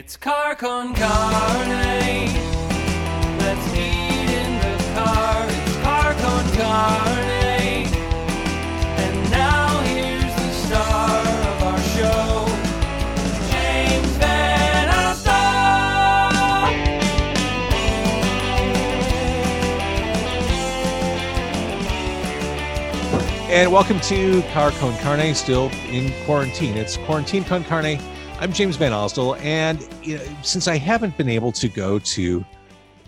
It's car con carne. Let's eat in the car. It's car con carne. And now here's the star of our show, James Van Asta. And welcome to Car Con Carne, still in quarantine. It's Quarantine Con Carne. I'm James Van Osdell, and since I haven't been able to go to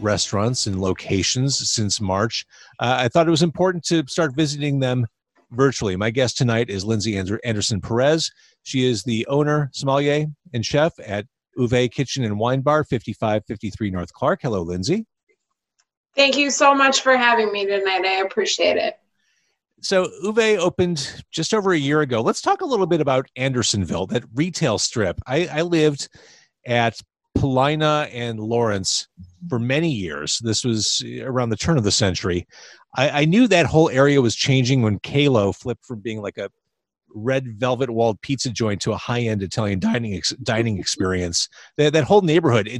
restaurants and locations since March, I thought it was important to start visiting them virtually. My guest tonight is Lindsay Anderson Perez. She is the owner, sommelier, and chef at Uvae Kitchen and Wine Bar, 5553 North Clark. Hello, Lindsay. Thank you so much for having me tonight. I appreciate it. So Uvae opened just over a year ago. Let's talk a little bit about Andersonville, that retail strip. I lived at Paulina and Lawrence for many years. This was around the turn of the century. I knew that whole area was changing when Kalo flipped from being like a red velvet walled pizza joint to a high-end Italian dining experience. That whole neighborhood,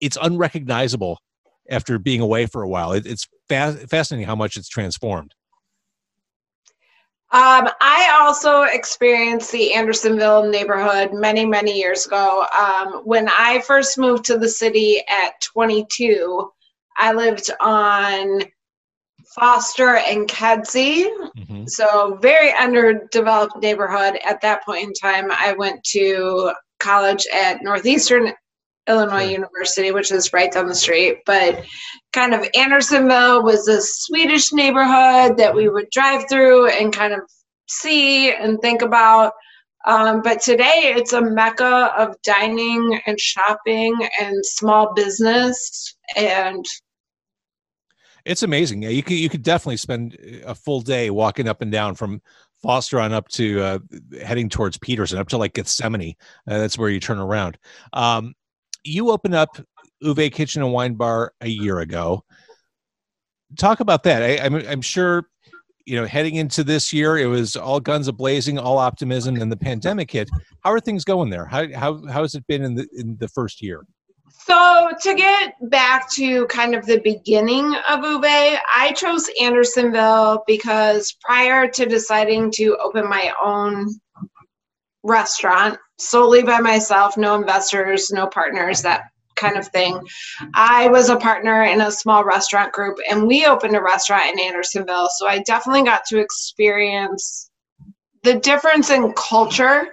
it's unrecognizable after being away for a while. It's fascinating how much it's transformed. I also experienced the Andersonville neighborhood many, many years ago. When I first moved to the city at 22, I lived on Foster and Kedzie, mm-hmm. So very underdeveloped neighborhood. At that point in time, I went to college at Northeastern Illinois University, which is right down the street, but kind of Andersonville was a Swedish neighborhood that we would drive through and kind of see and think about. But today it's a mecca of dining and shopping and small business, and it's amazing. Yeah, you could definitely spend a full day walking up and down from Foster on up to heading towards Peterson, up to like Gethsemane. That's where you turn around. You opened up Uvae Kitchen and Wine Bar a year ago. Talk about that. I'm sure, heading into this year, it was all guns a-blazing, all optimism, and the pandemic hit. How are things going there? How has it been in the first year? So to get back to kind of the beginning of Uvae, I chose Andersonville because prior to deciding to open my own restaurant solely by myself, no investors, no partners, that kind of thing, I was a partner in a small restaurant group, and we opened a restaurant in Andersonville. So I definitely got to experience the difference in culture.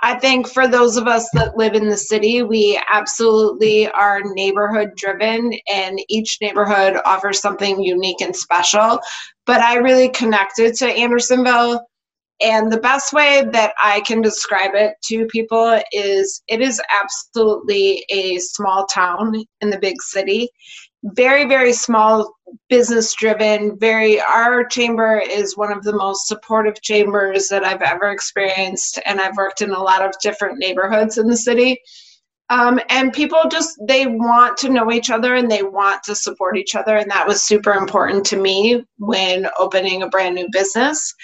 I think for those of us that live in the city, we absolutely are neighborhood driven, and each neighborhood offers something unique and special. But I really connected to Andersonville. And the best way that I can describe it to people is it is absolutely a small town in the big city. Very, very small, business driven, our chamber is one of the most supportive chambers that I've ever experienced. And I've worked in a lot of different neighborhoods in the city. And people they want to know each other and they want to support each other. And that was super important to me when opening a brand new business.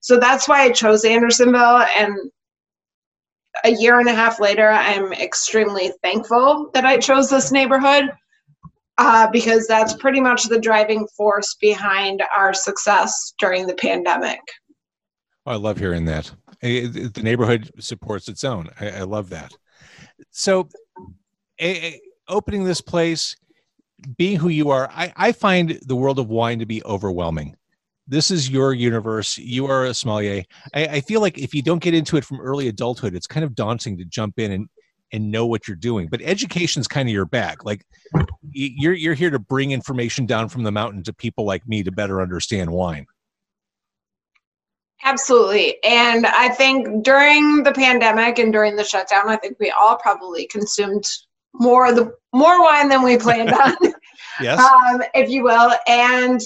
So that's why I chose Andersonville, and a year and a half later, I'm extremely thankful that I chose this neighborhood because that's pretty much the driving force behind our success during the pandemic. Oh, I love hearing that. The neighborhood supports its own. I love that. So opening this place, being who you are, I find the world of wine to be overwhelming. This is your universe. You are a sommelier. I feel like if you don't get into it from early adulthood, it's kind of daunting to jump in and know what you're doing. But education's kind of your bag. Like you're here to bring information down from the mountain to people like me to better understand wine. Absolutely. And I think during the pandemic and during the shutdown, I think we all probably consumed more wine than we planned on, yes, if you will. And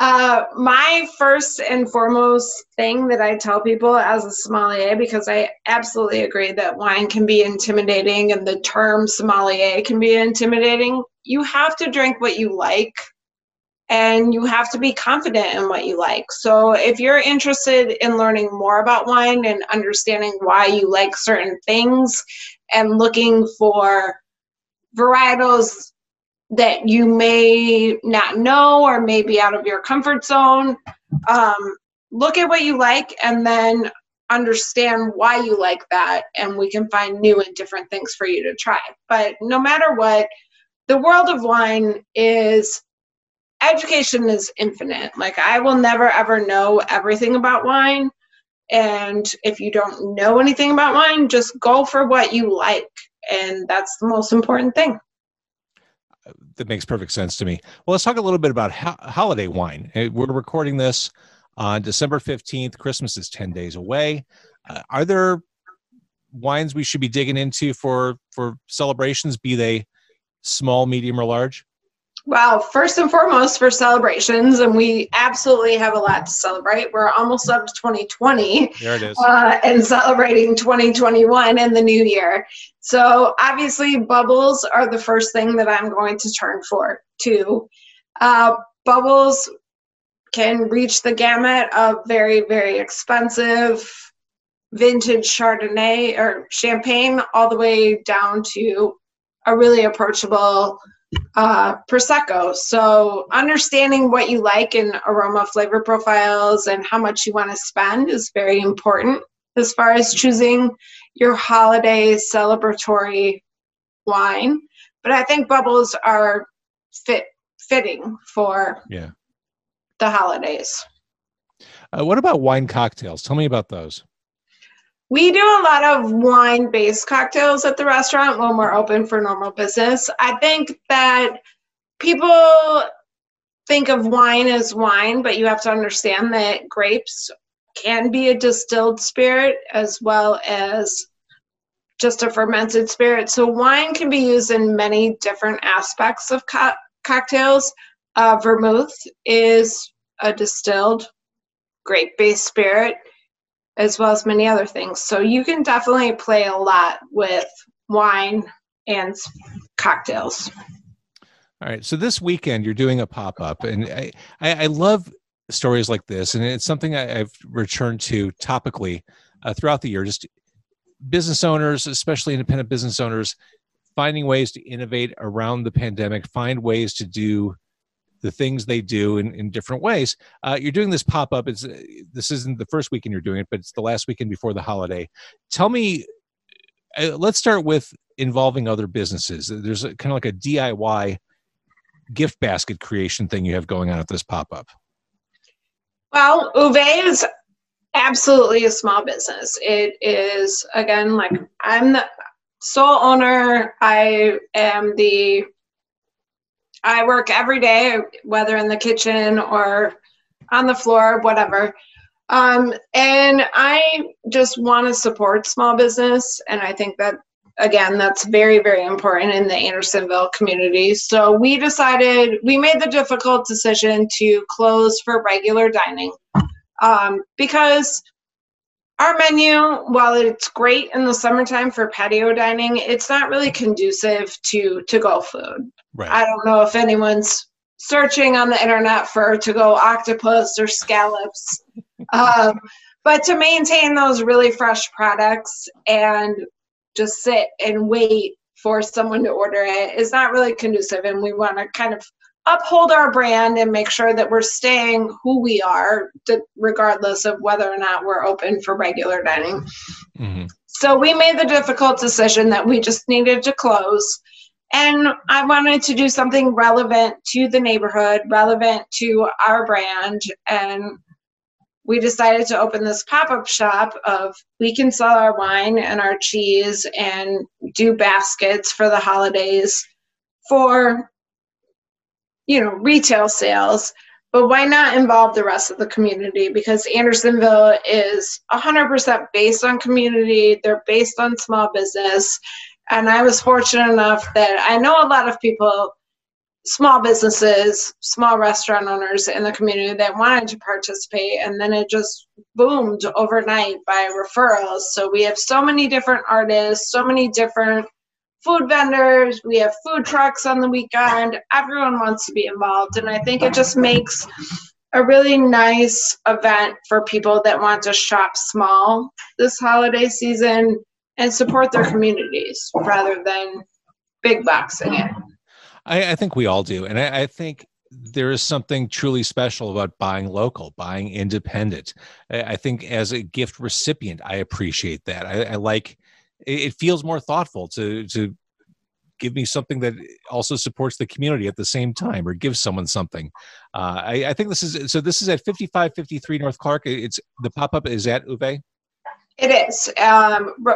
my first and foremost thing that I tell people as a sommelier, because I absolutely agree that wine can be intimidating and the term sommelier can be intimidating, you have to drink what you like and you have to be confident in what you like. So if you're interested in learning more about wine and understanding why you like certain things and looking for varietals that you may not know or may be out of your comfort zone. Look at what you like and then understand why you like that, and we can find new and different things for you to try. But no matter what, the world of wine is, education is infinite. Like, I will never ever know everything about wine. And if you don't know anything about wine, just go for what you like. And that's the most important thing. That makes perfect sense to me. Well, let's talk a little bit about holiday wine. We're recording this on December 15th. Christmas is 10 days away. Are there wines we should be digging into for celebrations, be they small, medium, or large? Well, first and foremost, for celebrations, and we absolutely have a lot to celebrate. We're almost up to 2020. There it is. And celebrating 2021 and the new year. So obviously bubbles are the first thing that I'm going to turn to. Bubbles can reach the gamut of very, very expensive vintage Chardonnay or champagne all the way down to a really approachable Prosecco. So understanding what you like in aroma, flavor profiles, and how much you want to spend is very important as far as choosing your holiday celebratory wine. But I think bubbles are fitting for the holidays. What about wine cocktails? Tell me about those. We do a lot of wine-based cocktails at the restaurant when we're open for normal business. I think that people think of wine as wine, but you have to understand that grapes can be a distilled spirit as well as just a fermented spirit. So wine can be used in many different aspects of cocktails. Vermouth is a distilled grape-based spirit, as well as many other things. So you can definitely play a lot with wine and cocktails. All right. So this weekend you're doing a pop-up, and I love stories like this. And it's something I've returned to topically throughout the year, just business owners, especially independent business owners, finding ways to innovate around the pandemic, find ways to do the things they do in different ways. You're doing this pop-up. This isn't the first weekend you're doing it, but it's the last weekend before the holiday. Tell me, let's start with involving other businesses. There's kind of like a DIY gift basket creation thing you have going on at this pop-up. Well, Uvae is absolutely a small business. It is, again, like, I'm the sole owner. I work every day, whether in the kitchen or on the floor, whatever. And I just want to support small business. And I think that, again, that's very, very important in the Andersonville community. So we made the difficult decision to close for regular dining because our menu, while it's great in the summertime for patio dining, it's not really conducive to to-go food. Right. I don't know if anyone's searching on the internet for to-go octopus or scallops, but to maintain those really fresh products and just sit and wait for someone to order it is not really conducive. And we want to kind of uphold our brand and make sure that we're staying who we are, regardless of whether or not we're open for regular dining. Mm-hmm. So we made the difficult decision that we just needed to close. And I wanted to do something relevant to the neighborhood, relevant to our brand. And we decided to open this pop-up shop of, we can sell our wine and our cheese and do baskets for the holidays for, retail sales. But why not involve the rest of the community? Because Andersonville is 100% based on community. They're based on small business. And I was fortunate enough that I know a lot of people, small businesses, small restaurant owners in the community that wanted to participate. And then it just boomed overnight by referrals. So we have so many different artists, so many different food vendors. We have food trucks on the weekend. Everyone wants to be involved. And I think it just makes a really nice event for people that want to shop small this holiday season and support their communities rather than big boxing it. I think we all do. And I think there is something truly special about buying local, buying independent. I think as a gift recipient, I appreciate that. I like, it feels more thoughtful to give me something that also supports the community at the same time, or give someone something. I think this is, so this is at 5553 North Clark. It's, the pop-up is at Uvae? It is.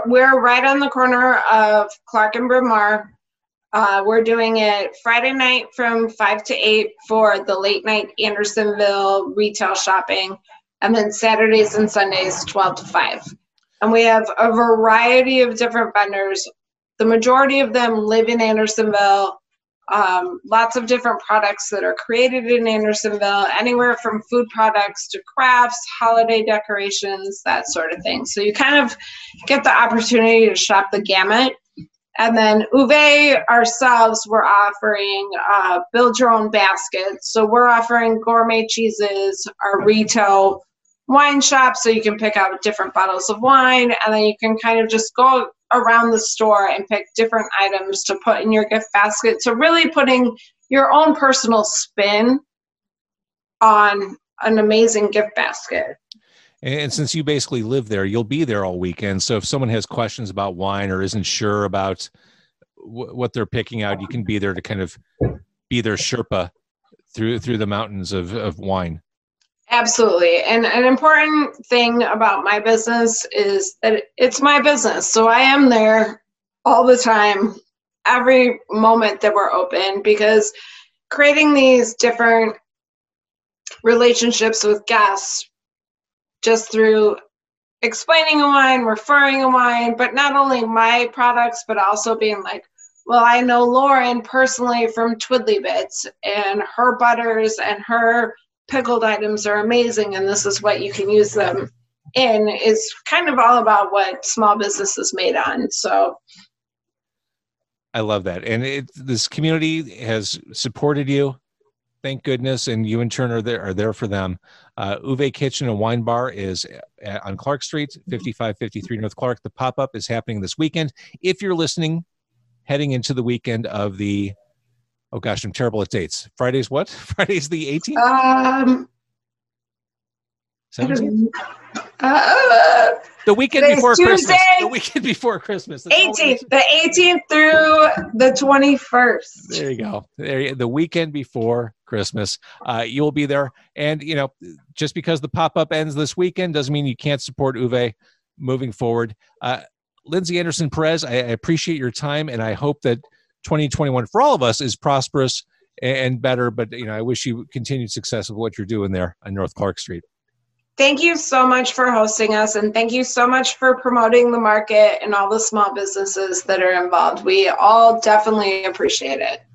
We're right on the corner of Clark and Bryn Mawr. We're doing it Friday night from 5 to 8 for the late night Andersonville retail shopping, and then Saturdays and Sundays 12 to 5. And we have a variety of different vendors. The majority of them live in Andersonville. Lots of different products that are created in Andersonville, anywhere from food products to crafts, holiday decorations, that sort of thing. So you kind of get the opportunity to shop the gamut. And then Uvae ourselves, we're offering build your own baskets. So we're offering gourmet cheeses, our retail wine shop, so you can pick out different bottles of wine, and then you can kind of just go around the store and pick different items to put in your gift basket. So really putting your own personal spin on an amazing gift basket. And since you basically live there, you'll be there all weekend. So if someone has questions about wine or isn't sure about what they're picking out, you can be there to kind of be their Sherpa through the mountains of wine. Absolutely. And an important thing about my business is that it's my business. So I am there all the time, every moment that we're open, because creating these different relationships with guests just through explaining a wine, referring a wine, but not only my products, but also being like, well, I know Lauren personally from Twiddly Bits, and her butters and her pickled items are amazing, and this is what you can use them in, is kind of all about what small business is made on. So I love that. And this community has supported you, thank goodness, and you in turn are there for them. Uvae Kitchen and Wine Bar is on Clark Street, 5553 North Clark. The pop-up is happening this weekend. If you're listening, heading into the weekend of the, oh gosh, I'm terrible at dates. Friday's what? Friday's the 18th? 17th? The weekend before Tuesday, Christmas. The weekend before Christmas. That's 18th. The 18th through the 21st. There you go. The weekend before Christmas. You'll be there. And, you know, just because the pop-up ends this weekend doesn't mean you can't support Uvae moving forward. Lindsay Anderson Perez, I appreciate your time, and I hope that 2021 for all of us is prosperous and better, but you know, I wish you continued success of what you're doing there on North Clark Street. Thank you so much for hosting us, and thank you so much for promoting the market and all the small businesses that are involved. We all definitely appreciate it.